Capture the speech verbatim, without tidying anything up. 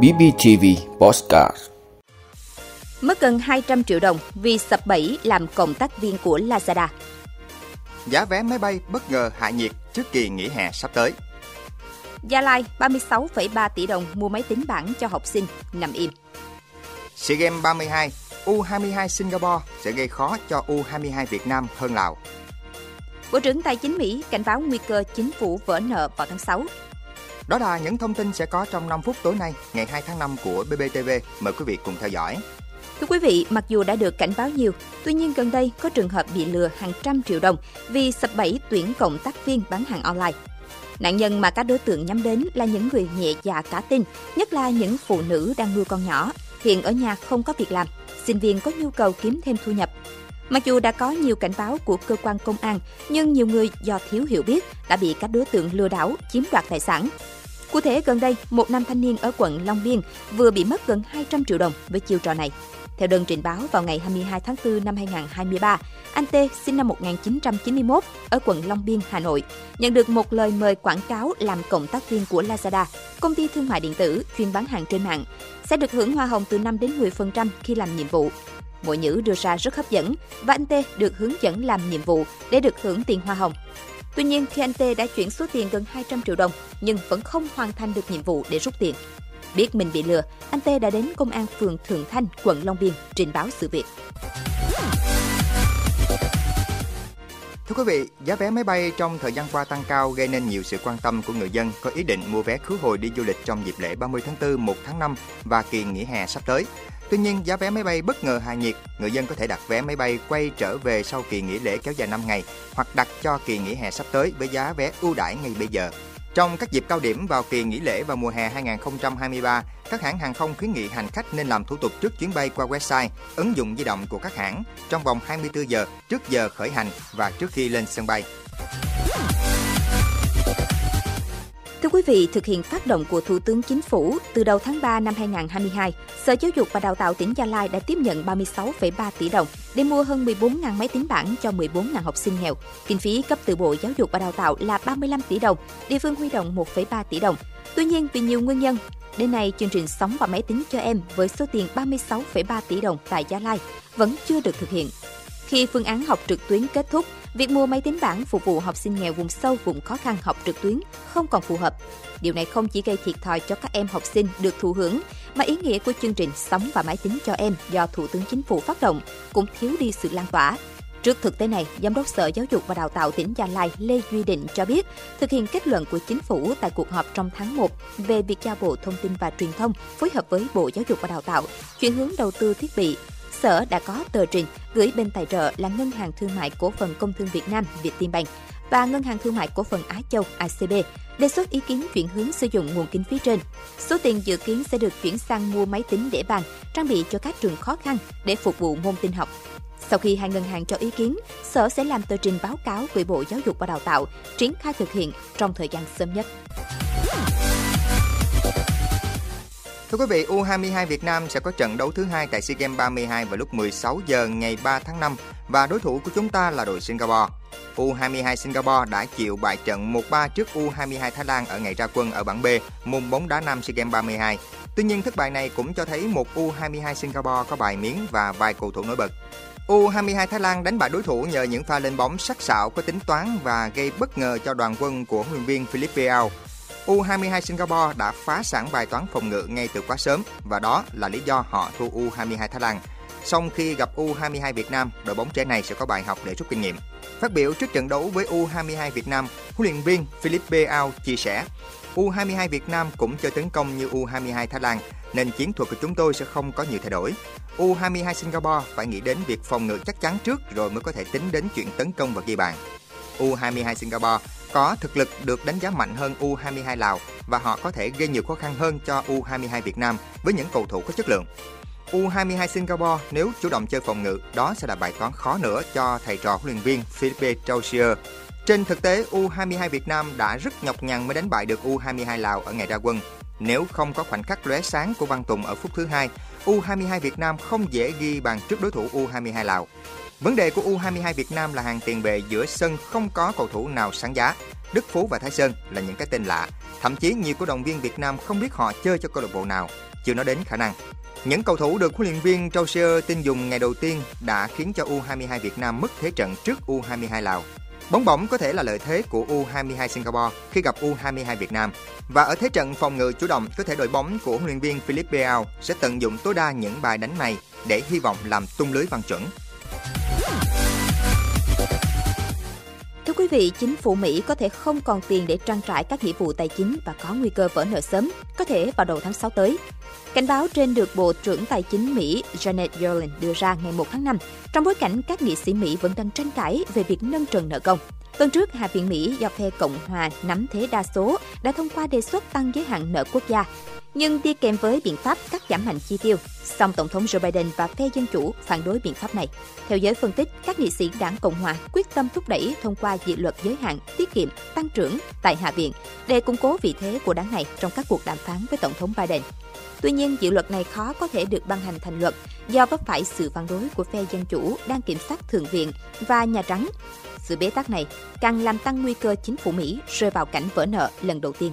bê pê tê vê Podcast. Mất gần hai trăm triệu đồng vì sập bẫy làm cộng tác viên của Lazada. Giá vé máy bay bất ngờ hạ nhiệt trước kỳ nghỉ hè sắp tới. Gia Lai ba mươi sáu phẩy ba tỷ đồng mua máy tính bảng cho học sinh nằm im. SEA Games ba mươi hai, u hai mươi hai Singapore sẽ gây khó cho u hai mươi hai Việt Nam hơn Lào. Bộ trưởng Tài chính Mỹ cảnh báo nguy cơ chính phủ vỡ nợ vào tháng sáu. Đó là những thông tin sẽ có trong năm phút tối nay, ngày hai tháng năm của bê pê tê vê. Mời quý vị cùng theo dõi. Thưa quý vị, mặc dù đã được cảnh báo nhiều, tuy nhiên gần đây có trường hợp bị lừa hàng trăm triệu đồng vì sập bẫy tuyển cộng tác viên bán hàng online. Nạn nhân mà các đối tượng nhắm đến là những người nhẹ dạ cả tin, nhất là những phụ nữ đang nuôi con nhỏ, hiện ở nhà không có việc làm, sinh viên có nhu cầu kiếm thêm thu nhập. Mặc dù đã có nhiều cảnh báo của cơ quan công an, nhưng nhiều người do thiếu hiểu biết đã bị các đối tượng lừa đảo, chiếm đoạt tài sản. Cụ thể, gần đây, một nam thanh niên ở quận Long Biên vừa bị mất gần hai trăm triệu đồng với chiêu trò này. Theo đơn trình báo vào ngày hai mươi hai tháng tư năm hai nghìn không trăm hai mươi ba, anh T, sinh năm một nghìn chín trăm chín mươi mốt, ở quận Long Biên, Hà Nội, nhận được một lời mời quảng cáo làm cộng tác viên của Lazada, công ty thương mại điện tử chuyên bán hàng trên mạng, sẽ được hưởng hoa hồng từ năm đến mười phần trăm khi làm nhiệm vụ. Mọi nhữ đưa ra rất hấp dẫn và anh T được hướng dẫn làm nhiệm vụ để được hưởng tiền hoa hồng. Tuy nhiên, khi anh T đã chuyển số tiền gần hai trăm triệu đồng nhưng vẫn không hoàn thành được nhiệm vụ để rút tiền. Biết mình bị lừa, anh T đã đến công an phường Thượng Thanh, quận Long Biên trình báo sự việc. Thưa quý vị, giá vé máy bay trong thời gian qua tăng cao gây nên nhiều sự quan tâm của người dân có ý định mua vé khứ hồi đi du lịch trong dịp lễ ba mươi tháng tư, một tháng năm và kỳ nghỉ hè sắp tới. Tuy nhiên, giá vé máy bay bất ngờ hạ nhiệt, người dân có thể đặt vé máy bay quay trở về sau kỳ nghỉ lễ kéo dài năm ngày hoặc đặt cho kỳ nghỉ hè sắp tới với giá vé ưu đãi ngay bây giờ. Trong các dịp cao điểm vào kỳ nghỉ lễ và mùa hè hai nghìn không trăm hai mươi ba, các hãng hàng không khuyến nghị hành khách nên làm thủ tục trước chuyến bay qua website, ứng dụng di động của các hãng trong vòng hai mươi tư giờ trước giờ khởi hành và trước khi lên sân bay. Thưa quý vị, thực hiện phát động của Thủ tướng Chính phủ, từ đầu tháng ba năm hai nghìn không trăm hai mươi hai, Sở Giáo dục và Đào tạo tỉnh Gia Lai đã tiếp nhận ba mươi sáu phẩy ba tỷ đồng để mua hơn mười bốn nghìn máy tính bảng cho mười bốn nghìn học sinh nghèo. Kinh phí cấp từ Bộ Giáo dục và Đào tạo là ba mươi lăm tỷ đồng, địa phương huy động một phẩy ba tỷ đồng. Tuy nhiên, vì nhiều nguyên nhân, đến nay chương trình sóng và máy tính cho em với số tiền ba mươi sáu phẩy ba tỷ đồng tại Gia Lai vẫn chưa được thực hiện. Khi phương án học trực tuyến kết thúc, việc mua máy tính bảng phục vụ học sinh nghèo vùng sâu, vùng khó khăn học trực tuyến không còn phù hợp. Điều này không chỉ gây thiệt thòi cho các em học sinh được thụ hưởng, mà ý nghĩa của chương trình Sóng và Máy tính cho em do Thủ tướng Chính phủ phát động cũng thiếu đi sự lan tỏa. Trước thực tế này, Giám đốc Sở Giáo dục và Đào tạo tỉnh Gia Lai Lê Duy Định cho biết, thực hiện kết luận của Chính phủ tại cuộc họp trong tháng một về việc giao Bộ Thông tin và Truyền thông phối hợp với Bộ Giáo dục và Đào tạo chuyển hướng đầu tư thiết bị, Sở đã có tờ trình gửi bên tài trợ là Ngân hàng Thương mại Cổ phần Công thương Việt Nam Vietinbank và Ngân hàng Thương mại Cổ phần Á Châu A C B đề xuất ý kiến chuyển hướng sử dụng nguồn kinh phí trên. Số tiền dự kiến sẽ được chuyển sang mua máy tính để bàn, trang bị cho các trường khó khăn để phục vụ môn tin học. Sau khi hai ngân hàng cho ý kiến, Sở sẽ làm tờ trình báo cáo gửi Bộ Giáo dục và Đào tạo triển khai thực hiện trong thời gian sớm nhất. Thưa quý vị, u hai mươi hai Việt Nam sẽ có trận đấu thứ hai tại SEA Games ba mươi hai vào lúc mười sáu giờ ngày ba tháng năm và đối thủ của chúng ta là đội Singapore. u hai mươi hai Singapore đã chịu bại trận một ba trước u hai mươi hai Thái Lan ở ngày ra quân ở bảng B, môn bóng đá nam SEA Games ba mươi hai. Tuy nhiên, thất bại này cũng cho thấy một u hai mươi hai Singapore có bài miếng và vài cầu thủ nổi bật. u hai mươi hai Thái Lan đánh bại đối thủ nhờ những pha lên bóng sắc sảo, có tính toán và gây bất ngờ cho đoàn quân của huấn luyện viên Philippe Aou. u hai mươi hai Singapore đã phá sẵn bài toán phòng ngự ngay từ quá sớm và đó là lý do họ thua u hai mươi hai Thái Lan. Song khi gặp u hai mươi hai Việt Nam, đội bóng trẻ này sẽ có bài học để rút kinh nghiệm. Phát biểu trước trận đấu với u hai mươi hai Việt Nam, huấn luyện viên Philippe Aou chia sẻ: u hai mươi hai Việt Nam cũng chơi tấn công như u hai mươi hai Thái Lan nên chiến thuật của chúng tôi sẽ không có nhiều thay đổi. u hai mươi hai Singapore phải nghĩ đến việc phòng ngự chắc chắn trước rồi mới có thể tính đến chuyện tấn công và ghi bàn. u hai mươi hai Singapore có thực lực được đánh giá mạnh hơn u hai mươi hai Lào và họ có thể gây nhiều khó khăn hơn cho u hai mươi hai Việt Nam với những cầu thủ có chất lượng. u hai mươi hai Singapore nếu chủ động chơi phòng ngự, đó sẽ là bài toán khó nữa cho thầy trò huấn luyện viên Philippe Troussier. Trên thực tế, u hai mươi hai Việt Nam đã rất nhọc nhằn mới đánh bại được u hai mươi hai Lào ở ngày ra quân. Nếu không có khoảnh khắc lóe sáng của Văn Tùng ở phút thứ hai, u hai mươi hai Việt Nam không dễ ghi bàn trước đối thủ u hai mươi hai Lào. Vấn đề của u hai mươi hai Việt Nam là hàng tiền vệ giữa sân không có cầu thủ nào sáng giá. Đức Phú và Thái Sơn là những cái tên lạ. Thậm chí nhiều cổ động viên Việt Nam không biết họ chơi cho câu lạc bộ nào, chưa nói đến khả năng. Những cầu thủ được huấn luyện viên Troussier tin dùng ngày đầu tiên đã khiến cho u hai mươi hai Việt Nam mất thế trận trước u hai mươi hai Lào. Bóng bổng có thể là lợi thế của u hai mươi hai Singapore khi gặp u hai mươi hai Việt Nam. Và ở thế trận phòng ngự chủ động, có thể đội bóng của huấn luyện viên Philippe Aou sẽ tận dụng tối đa những bài đánh này để hy vọng làm tung lưới văn chuẩn. Thưa quý vị, chính phủ Mỹ có thể không còn tiền để trang trải các nghĩa vụ tài chính và có nguy cơ vỡ nợ sớm, có thể vào đầu tháng sáu tới. Cảnh báo trên được Bộ trưởng Tài chính Mỹ Janet Yellen đưa ra ngày mùng một tháng năm, trong bối cảnh các nghị sĩ Mỹ vẫn đang tranh cãi về việc nâng trần nợ công. Tuần trước, Hạ viện Mỹ do phe Cộng hòa nắm thế đa số đã thông qua đề xuất tăng giới hạn nợ quốc gia, nhưng đi kèm với biện pháp cắt giảm mạnh chi tiêu. Song Tổng thống Joe Biden và phe Dân Chủ phản đối biện pháp này. Theo giới phân tích, các nghị sĩ đảng Cộng hòa quyết tâm thúc đẩy thông qua dự luật giới hạn tiết kiệm tăng trưởng tại Hạ viện để củng cố vị thế của đảng này trong các cuộc đàm phán với Tổng thống Biden. Tuy nhiên, dự luật này khó có thể được ban hành thành luật do vấp phải sự phản đối của phe Dân Chủ đang kiểm soát Thượng viện và Nhà Trắng. Sự bế tắc này càng làm tăng nguy cơ chính phủ Mỹ rơi vào cảnh vỡ nợ lần đầu tiên.